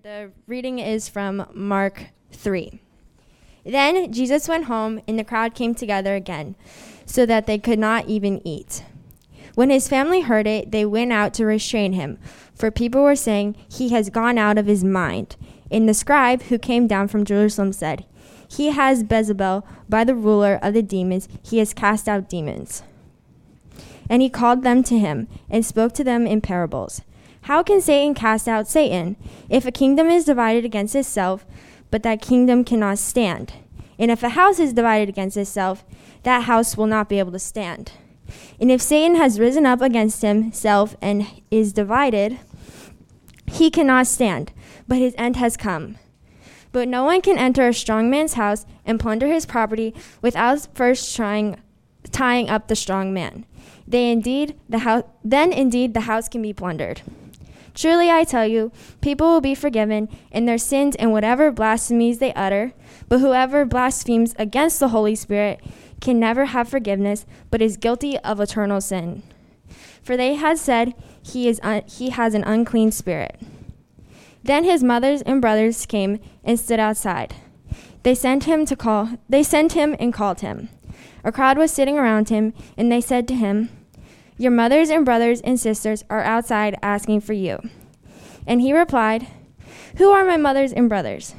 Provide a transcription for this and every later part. The reading is from Mark 3. Then Jesus went home, and the crowd came together again, so that they could not even eat. When his family heard it, they went out to restrain him, for people were saying, "He has gone out of his mind." And the scribe who came down from Jerusalem said, "He has Beelzebub, by the ruler of the demons, he has cast out demons." And he called them to him and spoke to them in parables. "How can Satan cast out Satan? If a kingdom is divided against itself, but that kingdom cannot stand. And if a house is divided against itself, that house will not be able to stand. And if Satan has risen up against himself and is divided, he cannot stand, but his end has come. But no one can enter a strong man's house and plunder his property without first tying up the strong man. Then indeed the house can be plundered. Truly I tell you, people will be forgiven in their sins and whatever blasphemies they utter, but whoever blasphemes against the Holy Spirit can never have forgiveness, but is guilty of eternal sin. For they had said, he has an unclean spirit." Then his mothers and brothers came and stood outside. They sent him and called him. A crowd was sitting around him, and they said to him, "Your mothers and brothers and sisters are outside asking for you." And he replied, "Who are my mothers and brothers?"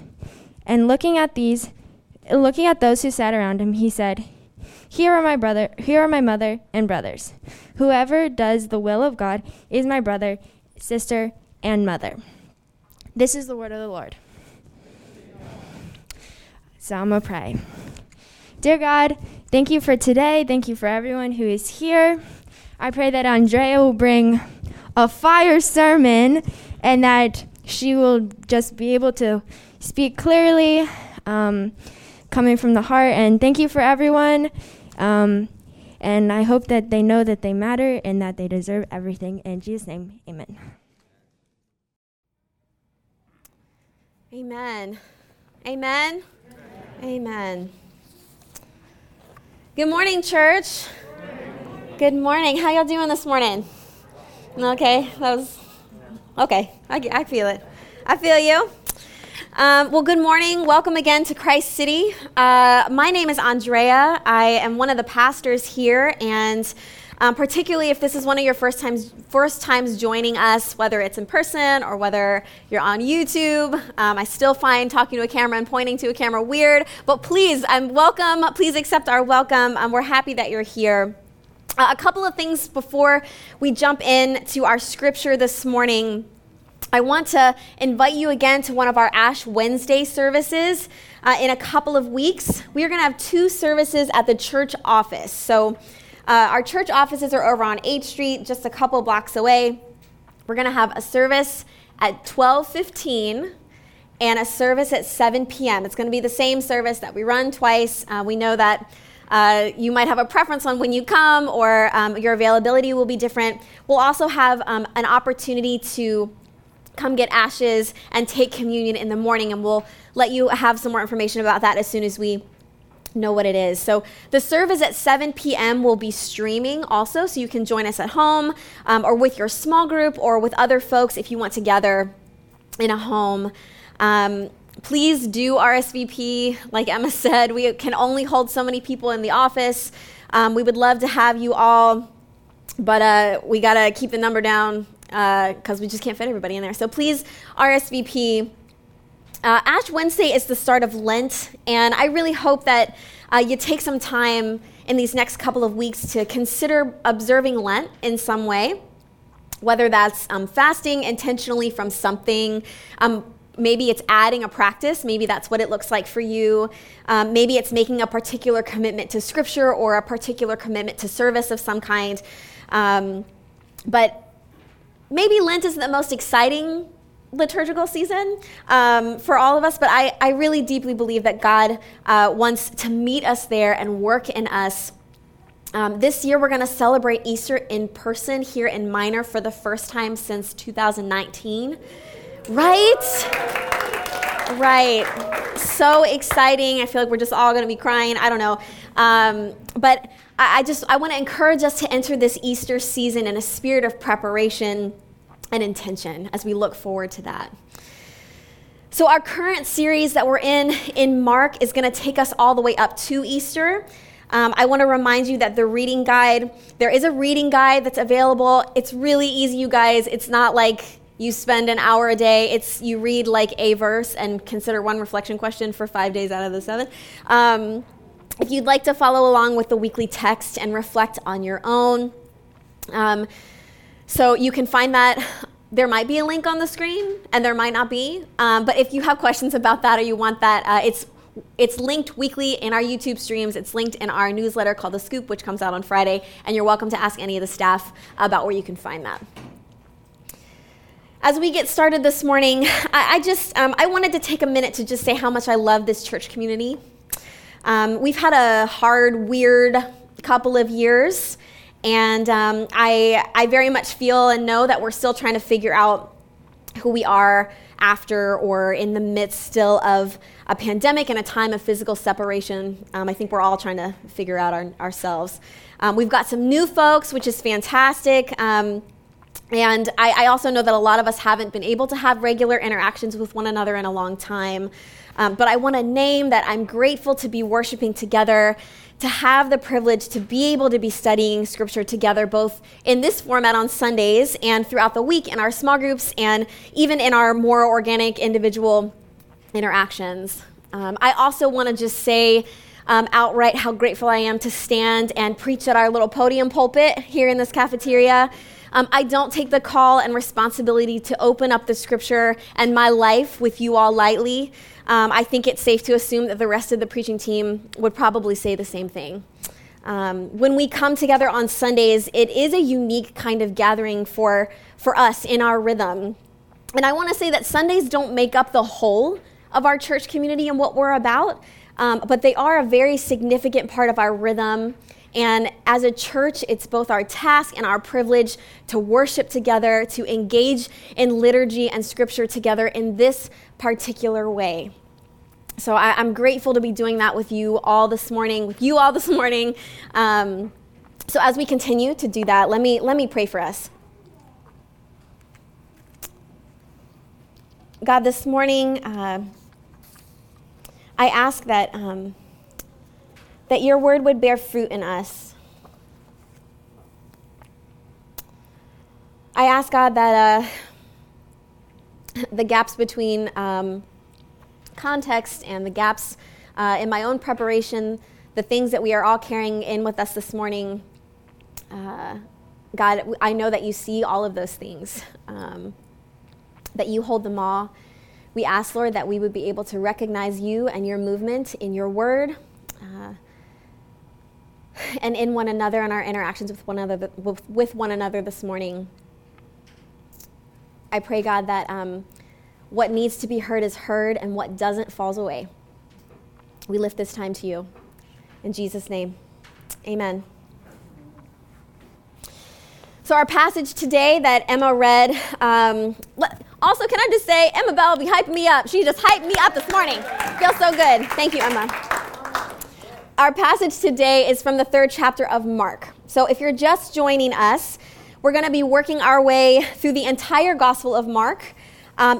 And looking at those who sat around him, he said, "Here are my mother and brothers. Whoever does the will of God is my brother, sister, and mother." This is the word of the Lord. So I'm going to pray. Dear God, thank you for today. Thank you for everyone who is here. I pray that Andrea will bring a fire sermon and that she will just be able to speak clearly, coming from the heart. And thank you for everyone. And I hope that they know that they matter and that they deserve everything. In Jesus' name, amen. Amen. Amen. Amen. Amen. Good morning, church. Good morning. How y'all doing this morning? Okay, that was okay. I feel it. I feel you. Well, good morning. Welcome again to Christ City. My name is Andrea. I am one of the pastors here, and particularly if this is one of your first times joining us, whether it's in person or whether you're on YouTube, I still find talking to a camera and pointing to a camera weird, but please, welcome. Please accept our welcome. We're happy that you're here. A couple of things before we jump into our scripture this morning. I want to invite you again to one of our Ash Wednesday services in a couple of weeks. We are going to have two services at the church office. So our church offices are over on 8th Street, just a couple blocks away. We're going to have a service at 12:15 and a service at 7 p.m. It's going to be the same service that we run twice. We know that you might have a preference on when you come, or your availability will be different. We'll also have an opportunity to come get ashes and take communion in the morning, and we'll let you have some more information about that as soon as we know what it is. So the service at 7 p.m. will be streaming also, so you can join us at home or with your small group or with other folks if you want to gather in a home. Please do RSVP. Like Emma said, we can only hold so many people in the office. We would love to have you all, but we got to keep the number down because we just can't fit everybody in there. So please RSVP. Ash Wednesday is the start of Lent, and I really hope that you take some time in these next couple of weeks to consider observing Lent in some way, whether that's fasting intentionally from something. Maybe it's adding a practice. Maybe that's what it looks like for you. Maybe it's making a particular commitment to scripture or a particular commitment to service of some kind. But maybe Lent isn't the most exciting liturgical season for all of us, but I really deeply believe that God wants to meet us there and work in us. This year, we're going to celebrate Easter in person here in Minor for the first time since 2019. Right. So exciting. I feel like we're just all going to be crying. I don't know. But I want to encourage us to enter this Easter season in a spirit of preparation and intention as we look forward to that. So our current series that we're in Mark is going to take us all the way up to Easter. I want to remind you that the reading guide, there is a reading guide that's available. It's really easy, you guys. It's not like you spend an hour a day. It's you read like a verse and consider one reflection question for 5 days out of the 7. If you'd like to follow along with the weekly text and reflect on your own, so you can find that. There might be a link on the screen, and there might not be. But if you have questions about that or you want that, it's linked weekly in our YouTube streams. It's linked in our newsletter called The Scoop, which comes out on Friday. And you're welcome to ask any of the staff about where you can find that. As we get started this morning, I wanted to take a minute to just say how much I love this church community. We've had a hard, weird couple of years. And I very much feel and know that we're still trying to figure out who we are after or in the midst still of a pandemic and a time of physical separation. I think we're all trying to figure out ourselves. We've got some new folks, which is fantastic. And I also know that a lot of us haven't been able to have regular interactions with one another in a long time. But I want to name that I'm grateful to be worshiping together, to have the privilege to be able to be studying scripture together, both in this format on Sundays and throughout the week in our small groups and even in our more organic individual interactions. I also want to just say outright how grateful I am to stand and preach at our little podium pulpit here in this cafeteria. I don't take the call and responsibility to open up the scripture and my life with you all lightly. I think it's safe to assume that the rest of the preaching team would probably say the same thing. When we come together on Sundays, it is a unique kind of gathering for us in our rhythm. And I want to say that Sundays don't make up the whole of our church community and what we're about, but they are a very significant part of our rhythm. And as a church, it's both our task and our privilege to worship together, to engage in liturgy and scripture together in this particular way. So I'm grateful to be doing that with you all this morning, So as we continue to do that, let me pray for us. God, this morning, I ask that that your word would bear fruit in us. I ask, God, that the gaps between context and the gaps in my own preparation, the things that we are all carrying in with us this morning, God, I know that you see all of those things, that you hold them all. We ask, Lord, that we would be able to recognize you and your movement in your word, and in one another and our interactions with one another this morning. I pray, God, that what needs to be heard is heard and what doesn't falls away. We lift this time to you. In Jesus' name, amen. So our passage today that Emma read, also can I just say, Emma Bell be hyping me up. She just hyped me up this morning. Feels so good. Thank you, Emma. Our passage today is from the 3rd chapter of Mark. So if you're just joining us, we're going to be working our way through the entire Gospel of Mark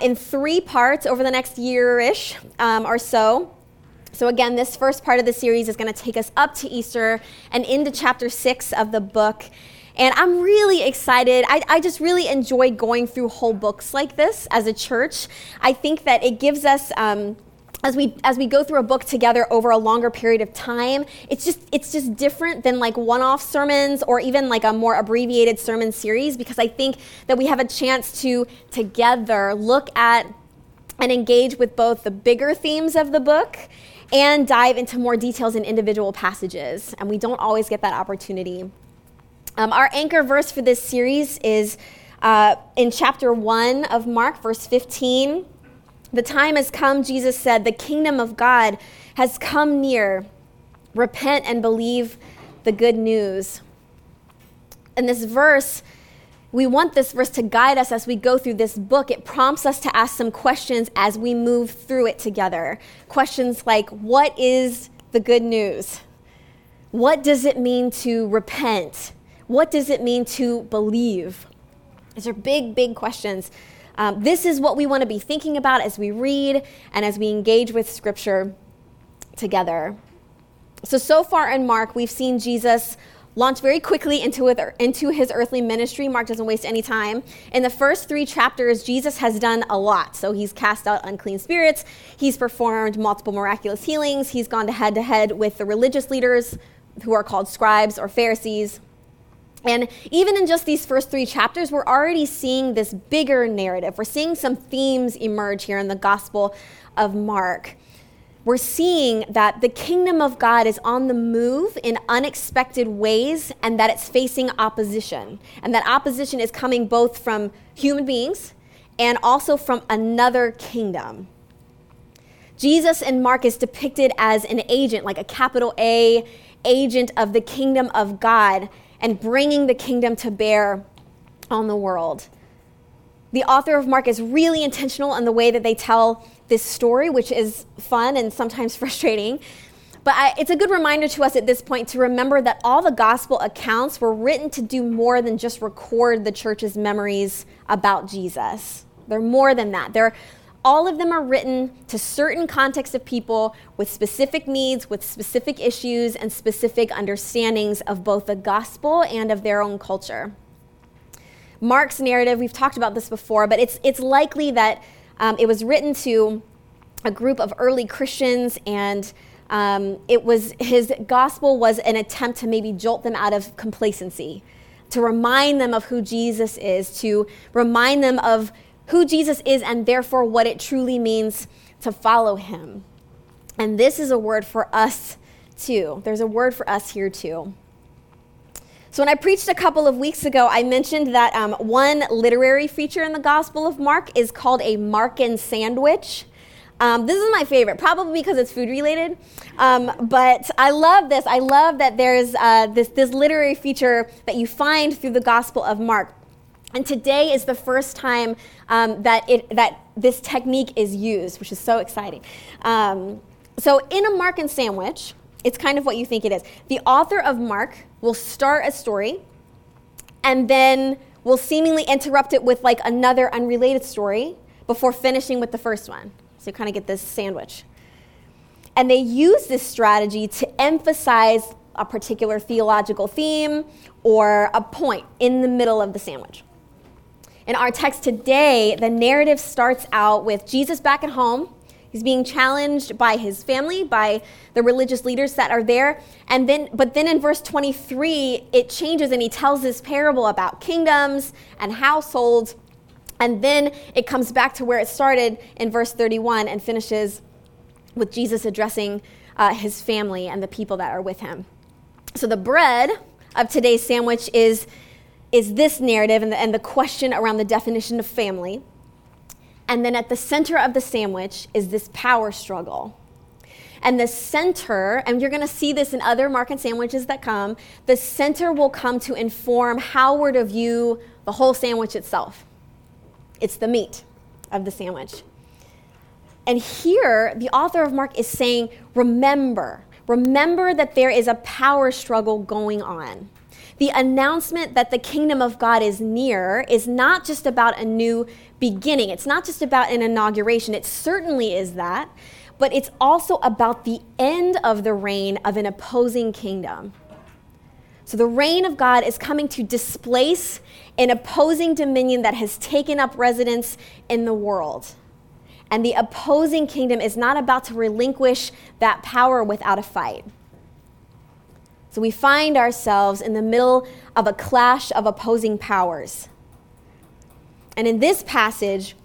in 3 parts over the next year-ish or so. So again, this first part of the series is going to take us up to Easter and into chapter 6 of the book. And I'm really excited. I just really enjoy going through whole books like this as a church. I think that it gives us... As we go through a book together over a longer period of time, it's just different than like one-off sermons or even like a more abbreviated sermon series, because I think that we have a chance to together look at and engage with both the bigger themes of the book and dive into more details in individual passages, and we don't always get that opportunity. Our anchor verse for this series is in chapter 1 of Mark, verse 15. "The time has come," Jesus said, "the kingdom of God has come near. Repent and believe the good news." And this verse, we want this verse to guide us as we go through this book. It prompts us to ask some questions as we move through it together. Questions like, what is the good news? What does it mean to repent? What does it mean to believe? These are big, big questions. This is what we want to be thinking about as we read and as we engage with Scripture together. So far in Mark, we've seen Jesus launch very quickly into his earthly ministry. Mark doesn't waste any time. In the first 3 chapters, Jesus has done a lot. So he's cast out unclean spirits. He's performed multiple miraculous healings. He's gone head-to-head with the religious leaders who are called scribes or Pharisees. And even in just these first 3 chapters, we're already seeing this bigger narrative. We're seeing some themes emerge here in the Gospel of Mark. We're seeing that the kingdom of God is on the move in unexpected ways, and that it's facing opposition. And that opposition is coming both from human beings and also from another kingdom. Jesus in Mark is depicted as an agent, like a capital A, agent of the kingdom of God and bringing the kingdom to bear on the world. The author of Mark is really intentional in the way that they tell this story, which is fun and sometimes frustrating. But it's a good reminder to us at this point to remember that all the gospel accounts were written to do more than just record the church's memories about Jesus. They're more than that. All of them are written to certain contexts of people with specific needs, with specific issues, and specific understandings of both the gospel and of their own culture. Mark's narrative, we've talked about this before, but it's likely that it was written to a group of early Christians, and his gospel was an attempt to maybe jolt them out of complacency, to remind them of who Jesus is, to remind them of who Jesus is and therefore what it truly means to follow him. And this is a word for us too. There's a word for us here too. So when I preached a couple of weeks ago, I mentioned that one literary feature in the Gospel of Mark is called a Markan sandwich. This is my favorite, probably because it's food related. But I love this. I love that there's this literary feature that you find through the Gospel of Mark. And today is the first time that this technique is used, which is so exciting. So in a Markan sandwich, it's kind of what you think it is. The author of Mark will start a story and then will seemingly interrupt it with like another unrelated story before finishing with the first one. So you kind of get this sandwich. And they use this strategy to emphasize a particular theological theme or a point in the middle of the sandwich. In our text today, the narrative starts out with Jesus back at home. He's being challenged by his family, by the religious leaders that are there. But then in verse 23, it changes and he tells this parable about kingdoms and households. And then it comes back to where it started in verse 31 and finishes with Jesus addressing his family and the people that are with him. So the bread of today's sandwich is this narrative and the question around the definition of family. And then at the center of the sandwich is this power struggle. And the center, and you're going to see this in other Markan sandwiches that come, the center will come to inform how we're to view the whole sandwich itself. It's the meat of the sandwich. And here, the author of Mark is saying, remember that there is a power struggle going on. The announcement that the kingdom of God is near is not just about a new beginning. It's not just about an inauguration. It certainly is that, but it's also about the end of the reign of an opposing kingdom. So the reign of God is coming to displace an opposing dominion that has taken up residence in the world. And the opposing kingdom is not about to relinquish that power without a fight. So we find ourselves in the middle of a clash of opposing powers. And in this passage,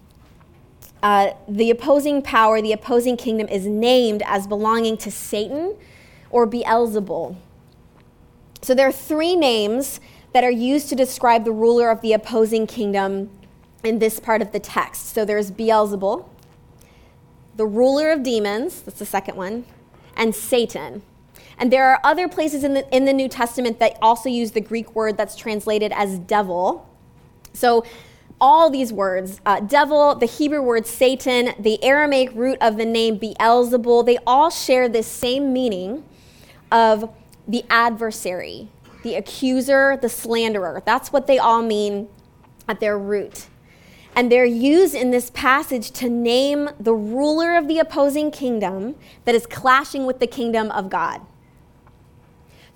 the opposing power, the opposing kingdom is named as belonging to Satan or Beelzebub. So there are 3 names that are used to describe the ruler of the opposing kingdom in this part of the text. So there's Beelzebub, the ruler of demons, that's the second one, and Satan. And there are other places in the New Testament that also use the Greek word that's translated as devil. So all these words, devil, the Hebrew word Satan, the Aramaic root of the name Beelzebub, they all share this same meaning of the adversary, the accuser, the slanderer. That's what they all mean at their root. And they're used in this passage to name the ruler of the opposing kingdom that is clashing with the kingdom of God.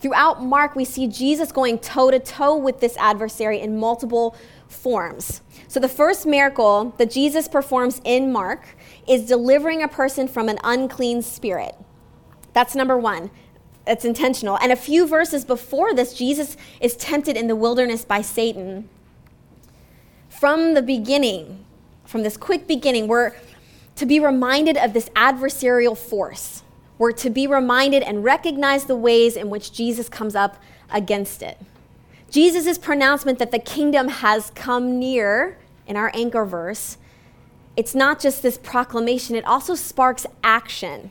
Throughout Mark, we see Jesus going toe-to-toe with this adversary in multiple forms. So the first miracle that Jesus performs in Mark is delivering a person from an unclean spirit. That's number one. That's intentional. And a few verses before this, Jesus is tempted in the wilderness by Satan. From the beginning, from this quick beginning, we're to be reminded of this adversarial force. We're to be reminded and recognize the ways in which Jesus comes up against it. Jesus' pronouncement that the kingdom has come near, in our anchor verse, it's not just this proclamation, it also sparks action.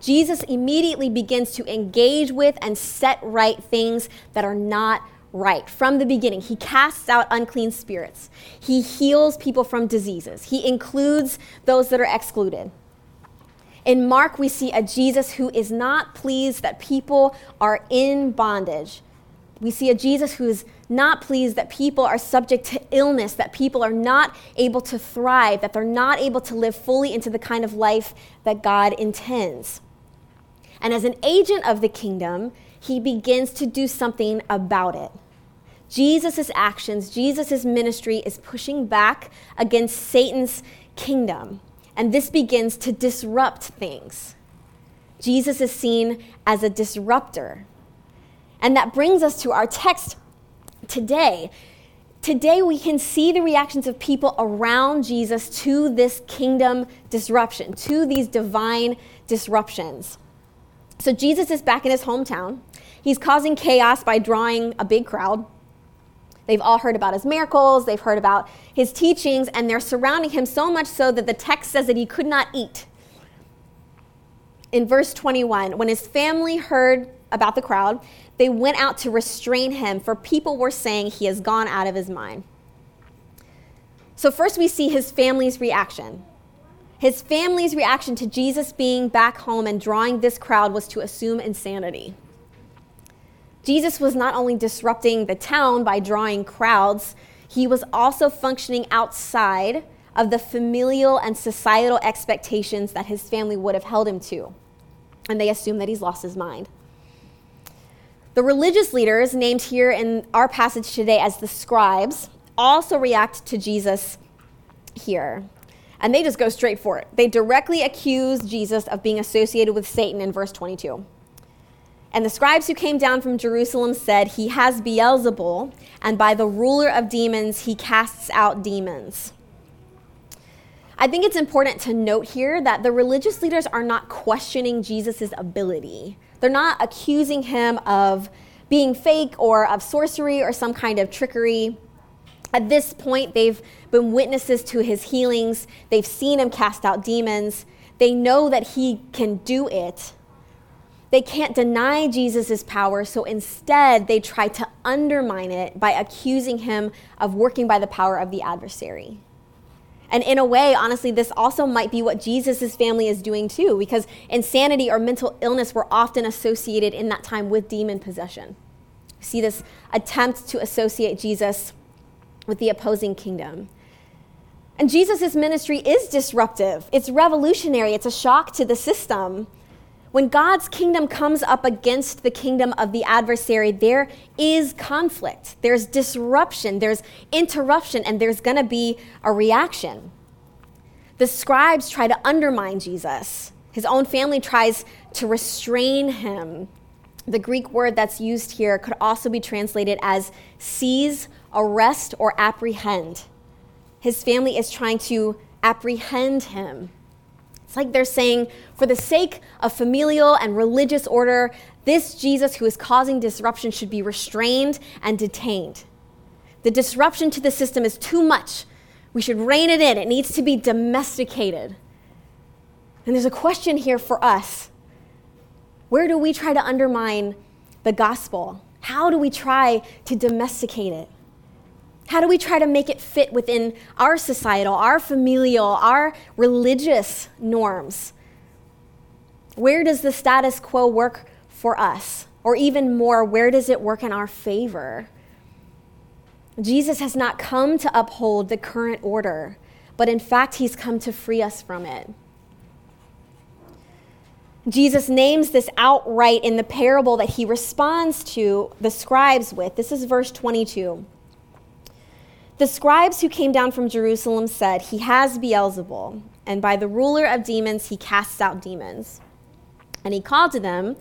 Jesus immediately begins to engage with and set right things that are not right. From the beginning, he casts out unclean spirits. He heals people from diseases. He includes those that are excluded. In Mark, we see a Jesus who is not pleased that people are in bondage. We see a Jesus who is not pleased that people are subject to illness, that people are not able to thrive, that they're not able to live fully into the kind of life that God intends. And as an agent of the kingdom, he begins to do something about it. Jesus' actions, Jesus' ministry is pushing back against Satan's kingdom. And this begins to disrupt things. Jesus is seen as a disruptor. And that brings us to our text today. Today we can see the reactions of people around Jesus to this kingdom disruption, to these divine disruptions. So Jesus is back in his hometown. He's causing chaos by drawing a big crowd. They've all heard about his miracles, they've heard about his teachings, and they're surrounding him so much so that the text says that he could not eat. In verse 21, when his family heard about the crowd, they went out to restrain him, for people were saying he has gone out of his mind. So first we see his family's reaction. His family's reaction to Jesus being back home and drawing this crowd was to assume insanity. Jesus was not only disrupting the town by drawing crowds, he was also functioning outside of the familial and societal expectations that his family would have held him to. And they assume that he's lost his mind. The religious leaders, named here in our passage today as the scribes, also react to Jesus here. And they just go straight for it. They directly accuse Jesus of being associated with Satan in verse 22. And the scribes who came down from Jerusalem said, "He has Beelzebul, and by the ruler of demons, he casts out demons." I think it's important to note here that the religious leaders are not questioning Jesus' ability. They're not accusing him of being fake or of sorcery or some kind of trickery. At this point, they've been witnesses to his healings. They've seen him cast out demons. They know that he can do it. They can't deny Jesus' power, so instead they try to undermine it by accusing him of working by the power of the adversary. And in a way, honestly, this also might be what Jesus' family is doing too, because insanity or mental illness were often associated in that time with demon possession. You see this attempt to associate Jesus with the opposing kingdom. And Jesus' ministry is disruptive. It's revolutionary. It's a shock to the system. When God's kingdom comes up against the kingdom of the adversary, there is conflict, there's disruption, there's interruption, and there's going to be a reaction. The scribes try to undermine Jesus. His own family tries to restrain him. The Greek word that's used here could also be translated as seize, arrest, or apprehend. His family is trying to apprehend him. It's like they're saying, for the sake of familial and religious order, this Jesus who is causing disruption should be restrained and detained. The disruption to the system is too much. We should rein it in. It needs to be domesticated. And there's a question here for us. Where do we try to undermine the gospel? How do we try to domesticate it? How do we try to make it fit within our societal, our familial, our religious norms? Where does the status quo work for us? Or even more, where does it work in our favor? Jesus has not come to uphold the current order, but in fact, he's come to free us from it. Jesus names this outright in the parable that he responds to the scribes with. This is verse 22. The scribes who came down from Jerusalem said, "He has Beelzebul, and by the ruler of demons, he casts out demons." And he called to them,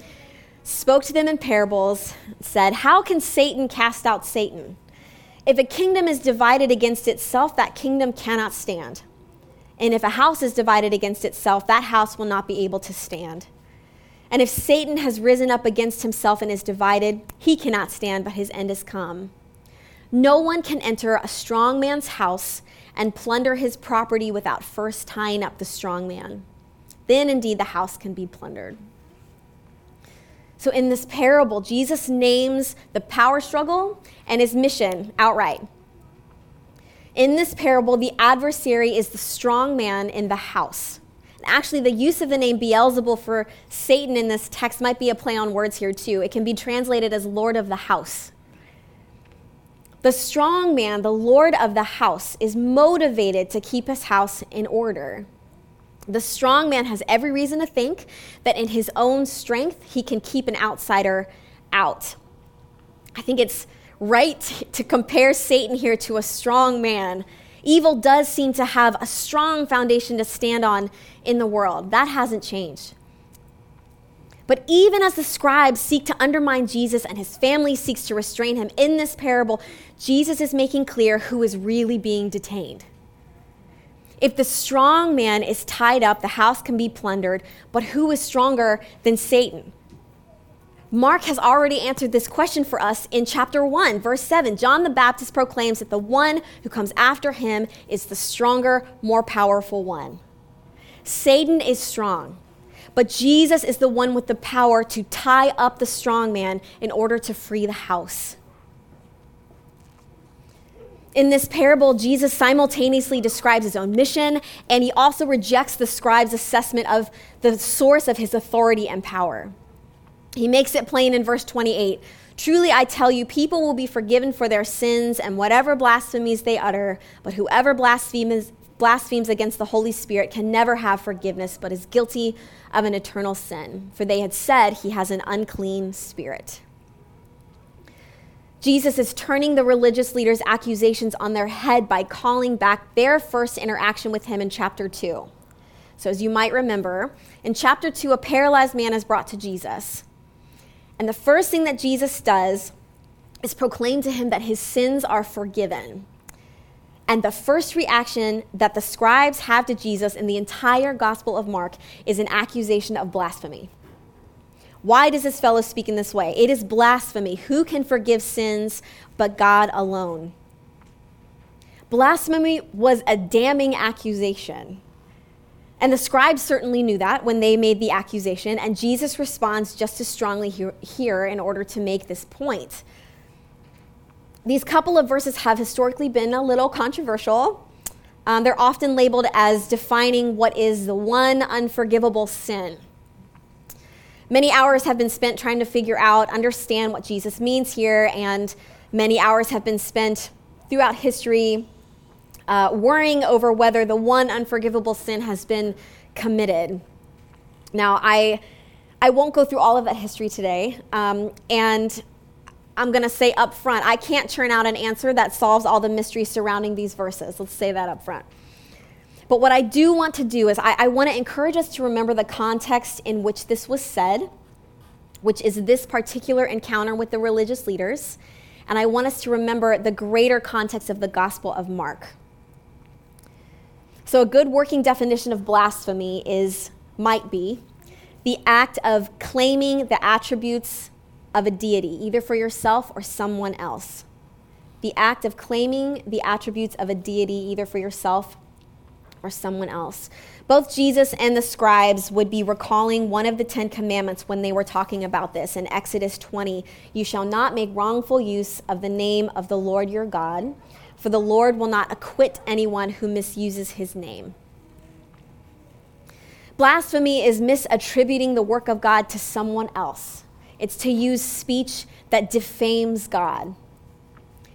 spoke to them in parables, said, "How can Satan cast out Satan? If a kingdom is divided against itself, that kingdom cannot stand. And if a house is divided against itself, that house will not be able to stand. And if Satan has risen up against himself and is divided, he cannot stand, but his end is come. No one can enter a strong man's house and plunder his property without first tying up the strong man. Then indeed the house can be plundered." So in this parable, Jesus names the power struggle and his mission outright. In this parable, the adversary is the strong man in the house. Actually, the use of the name Beelzebul for Satan in this text might be a play on words here too. It can be translated as Lord of the house. The strong man, the Lord of the house, is motivated to keep his house in order. The strong man has every reason to think that in his own strength, he can keep an outsider out. I think it's right to compare Satan here to a strong man. Evil does seem to have a strong foundation to stand on in the world. That hasn't changed. But even as the scribes seek to undermine Jesus and his family seeks to restrain him in this parable, Jesus is making clear who is really being detained. If the strong man is tied up, the house can be plundered, but who is stronger than Satan? Mark has already answered this question for us in chapter 1, verse 7. John the Baptist proclaims that the one who comes after him is the stronger, more powerful one. Satan is strong, but Jesus is the one with the power to tie up the strong man in order to free the house. In this parable, Jesus simultaneously describes his own mission, and he also rejects the scribes' assessment of the source of his authority and power. He makes it plain in verse 28. "Truly I tell you, people will be forgiven for their sins and whatever blasphemies they utter, but whoever blasphemes against the Holy Spirit can never have forgiveness, but is guilty of an eternal sin. For they had said he has an unclean spirit." Jesus is turning the religious leaders' accusations on their head by calling back their first interaction with him in chapter 2. So as you might remember, in chapter 2, a paralyzed man is brought to Jesus. And the first thing that Jesus does is proclaim to him that his sins are forgiven. And the first reaction that the scribes have to Jesus in the entire Gospel of Mark is an accusation of blasphemy. Why does this fellow speak in this way? It is blasphemy. Who can forgive sins but God alone? Blasphemy was a damning accusation. And the scribes certainly knew that when they made the accusation, and Jesus responds just as strongly here in order to make this point. These couple of verses have historically been a little controversial. They're often labeled as defining what is the one unforgivable sin. Many hours have been spent trying to figure out, understand what Jesus means here, and many hours have been spent throughout history worrying over whether the one unforgivable sin has been committed. Now, I won't go through all of that history today, and I'm going to say up front, I can't churn out an answer that solves all the mystery surrounding these verses. Let's say that up front. But what I do want to do is I want to encourage us to remember the context in which this was said, which is this particular encounter with the religious leaders, and I want us to remember the greater context of the Gospel of Mark. So a good working definition of blasphemy is, might be, the act of claiming the attributes of a deity, either for yourself or someone else. The act of claiming the attributes of a deity, either for yourself or someone else. Both Jesus and the scribes would be recalling one of the Ten Commandments when they were talking about this in Exodus 20. "You shall not make wrongful use of the name of the Lord your God, for the Lord will not acquit anyone who misuses his name." Blasphemy is misattributing the work of God to someone else. It's to use speech that defames God.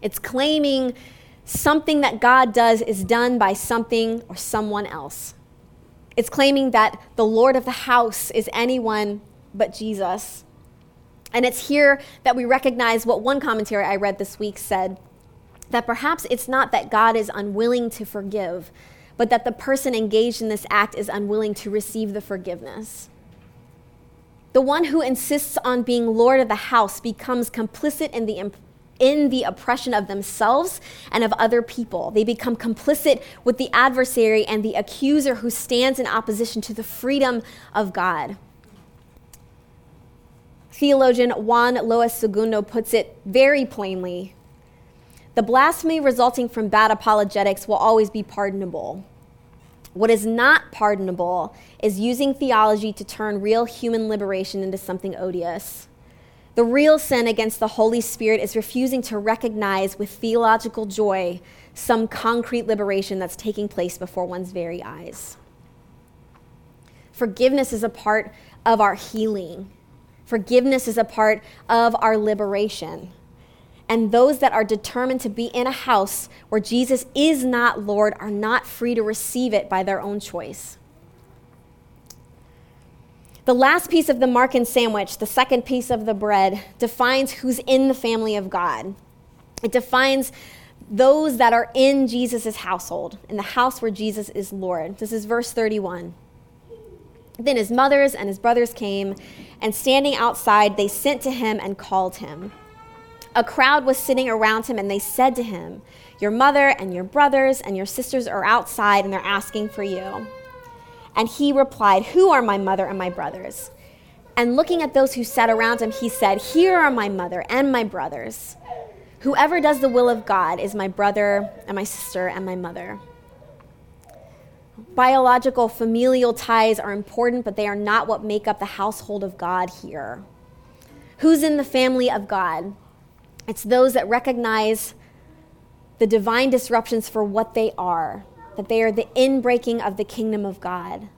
It's claiming something that God does is done by something or someone else. It's claiming that the Lord of the house is anyone but Jesus. And it's here that we recognize what one commentary I read this week said, that perhaps it's not that God is unwilling to forgive, but that the person engaged in this act is unwilling to receive the forgiveness. The one who insists on being Lord of the house becomes complicit in the oppression of themselves and of other people. They become complicit with the adversary and the accuser who stands in opposition to the freedom of God. Theologian Juan Luis Segundo puts it very plainly. The blasphemy resulting from bad apologetics will always be pardonable. What is not pardonable is using theology to turn real human liberation into something odious. The real sin against the Holy Spirit is refusing to recognize with theological joy some concrete liberation that's taking place before one's very eyes. Forgiveness is a part of our healing. Forgiveness is a part of our liberation. And those that are determined to be in a house where Jesus is not Lord are not free to receive it by their own choice. The last piece of the Markan sandwich, the second piece of the bread, defines who's in the family of God. It defines those that are in Jesus' household, in the house where Jesus is Lord. This is verse 31. Then his mothers and his brothers came, and standing outside, they sent to him and called him. A crowd was sitting around him, and they said to him, "Your mother and your brothers and your sisters are outside, and they're asking for you." And he replied, "Who are my mother and my brothers?" And looking at those who sat around him, he said, "Here are my mother and my brothers. Whoever does the will of God is my brother and my sister and my mother." Biological familial ties are important, but they are not what make up the household of God here. Who's in the family of God? It's those that recognize the divine disruptions for what they are, that they are the inbreaking of the kingdom of God.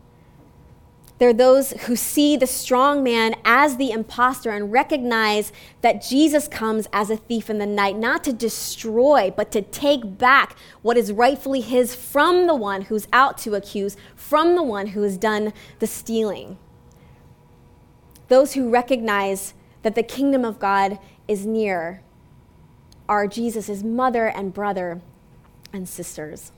They're those who see the strong man as the imposter and recognize that Jesus comes as a thief in the night, not to destroy, but to take back what is rightfully his from the one who's out to accuse, from the one who has done the stealing. Those who recognize that the kingdom of God is near are Jesus' mother and brother and sisters.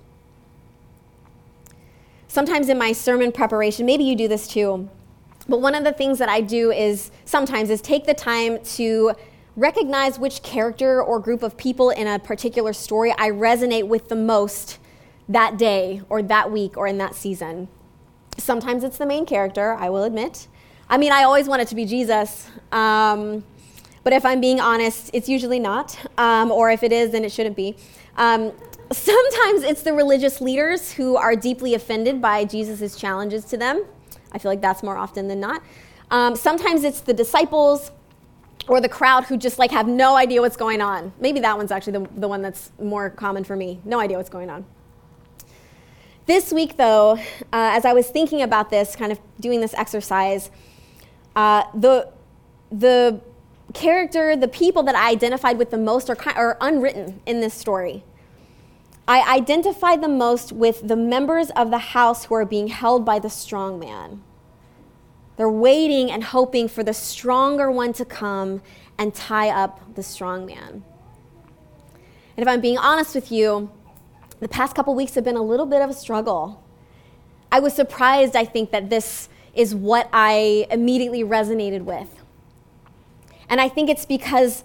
Sometimes in my sermon preparation, maybe you do this too, but one of the things that I do is take the time to recognize which character or group of people in a particular story I resonate with the most that day or that week or in that season. Sometimes it's the main character, I will admit. I mean, I always want it to be Jesus. But if I'm being honest, it's usually not. Or if it is, then it shouldn't be. Sometimes it's the religious leaders who are deeply offended by Jesus' challenges to them. I feel like that's more often than not. Sometimes it's the disciples or the crowd who just like have no idea what's going on. Maybe that one's actually the one that's more common for me. No idea what's going on. This week, though, as I was thinking about this, kind of doing this exercise, the character, the people that I identified with the most are unwritten in this story. I identify the most with the members of the house who are being held by the strong man. They're waiting and hoping for the stronger one to come and tie up the strong man. And if I'm being honest with you, the past couple weeks have been a little bit of a struggle. I was surprised, I think, that this is what I immediately resonated with. And I think it's because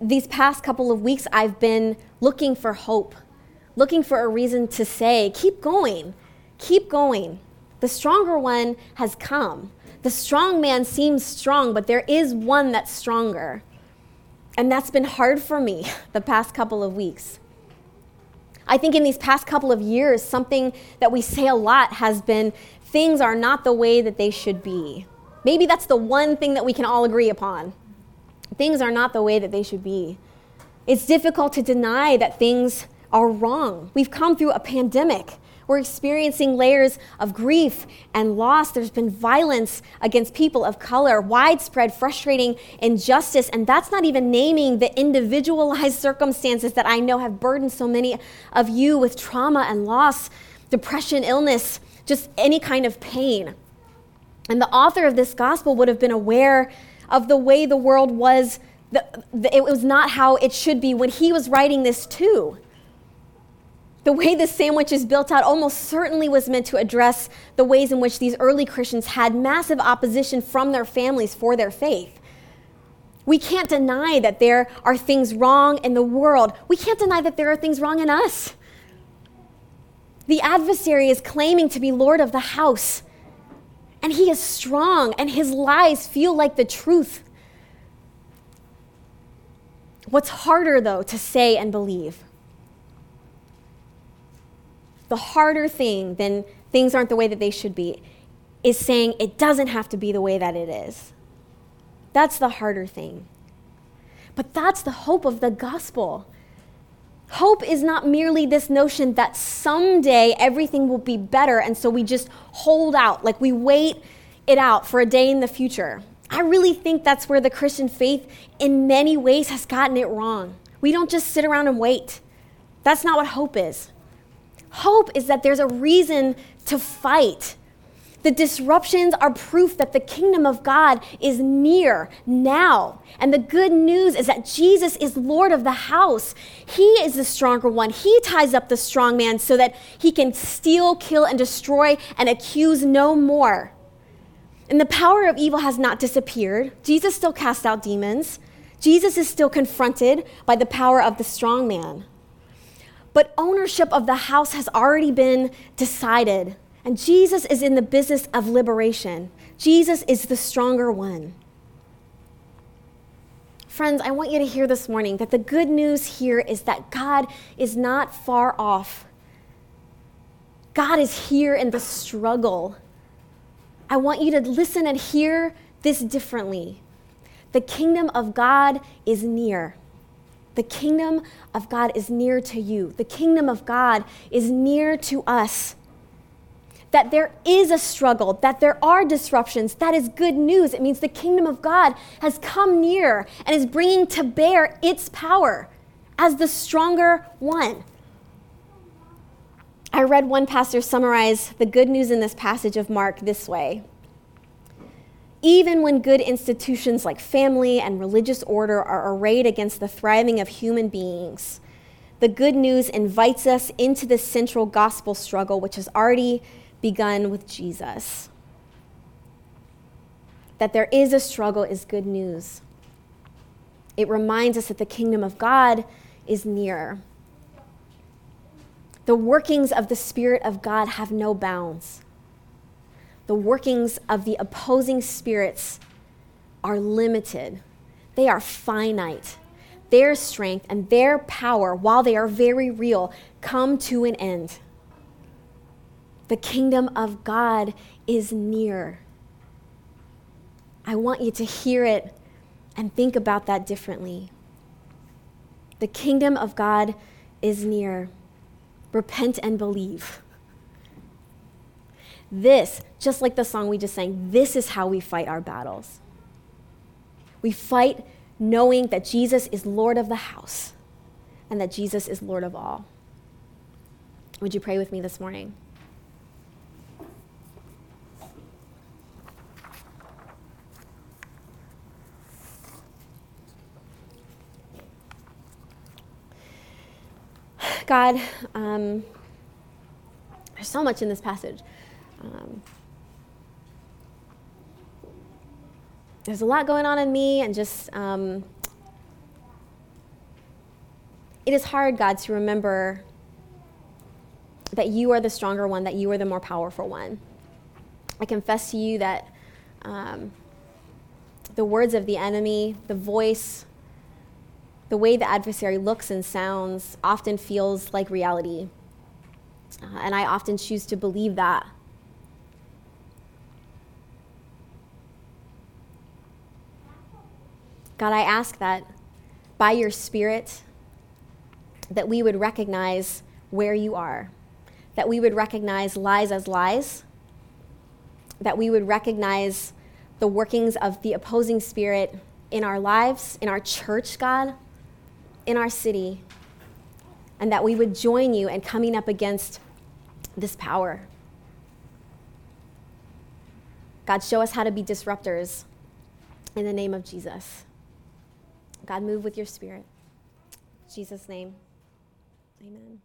these past couple of weeks I've been looking for hope, looking for a reason to say, keep going, keep going. The stronger one has come. The strong man seems strong, but there is one that's stronger. And that's been hard for me the past couple of weeks. I think in these past couple of years, something that we say a lot has been, things are not the way that they should be. Maybe that's the one thing that we can all agree upon. Things are not the way that they should be. It's difficult to deny that things are wrong. We've come through a pandemic. We're experiencing layers of grief and loss. There's been violence against people of color, widespread, frustrating injustice, and that's not even naming the individualized circumstances that I know have burdened so many of you with trauma and loss, depression, illness, just any kind of pain. And the author of this gospel would have been aware of the way the world was. It was not how it should be when he was writing this too. The way this sandwich is built out almost certainly was meant to address the ways in which these early Christians had massive opposition from their families for their faith. We can't deny that there are things wrong in the world. We can't deny that there are things wrong in us. The adversary is claiming to be Lord of the house, and he is strong, and his lies feel like the truth. What's harder, though, to say and believe? The harder thing than things aren't the way that they should be is saying it doesn't have to be the way that it is. That's the harder thing. But that's the hope of the gospel. Hope is not merely this notion that someday everything will be better, and so we just hold out, like we wait it out for a day in the future. I really think that's where the Christian faith in many ways has gotten it wrong. We don't just sit around and wait. That's not what hope is. Hope is that there's a reason to fight. The disruptions are proof that the kingdom of God is near now. And the good news is that Jesus is Lord of the house. He is the stronger one. He ties up the strong man so that he can steal, kill, and destroy and accuse no more. And the power of evil has not disappeared. Jesus still casts out demons. Jesus is still confronted by the power of the strong man. But ownership of the house has already been decided. And Jesus is in the business of liberation. Jesus is the stronger one. Friends, I want you to hear this morning that the good news here is that God is not far off. God is here in the struggle. I want you to listen and hear this differently. The kingdom of God is near. The kingdom of God is near to you. The kingdom of God is near to us. That there is a struggle, that there are disruptions, that is good news. It means the kingdom of God has come near and is bringing to bear its power as the stronger one. I read one pastor summarize the good news in this passage of Mark this way. Even when good institutions like family and religious order are arrayed against the thriving of human beings, the good news invites us into the central gospel struggle, which has already begun with Jesus. That there is a struggle is good news. It reminds us that the kingdom of God is near. The workings of the Spirit of God have no bounds. The workings of the opposing spirits are limited. They are finite. Their strength and their power, while they are very real, come to an end. The kingdom of God is near. I want you to hear it and think about that differently. The kingdom of God is near. Repent and believe. This, just like the song we just sang, this is how we fight our battles. We fight knowing that Jesus is Lord of the house and that Jesus is Lord of all. Would you pray with me this morning? God, there's so much in this passage. There's a lot going on in me, and just it is hard, God, to remember that you are the stronger one, that you are the more powerful one. I confess to you that the words of the enemy, the voice, the way the adversary looks and sounds often feels like reality. And I often choose to believe that. God, I ask that by your Spirit that we would recognize where you are, that we would recognize lies as lies, that we would recognize the workings of the opposing spirit in our lives, in our church, God, in our city, and that we would join you in coming up against this power. God, show us how to be disruptors in the name of Jesus. God, move with your spirit. In Jesus' name, amen.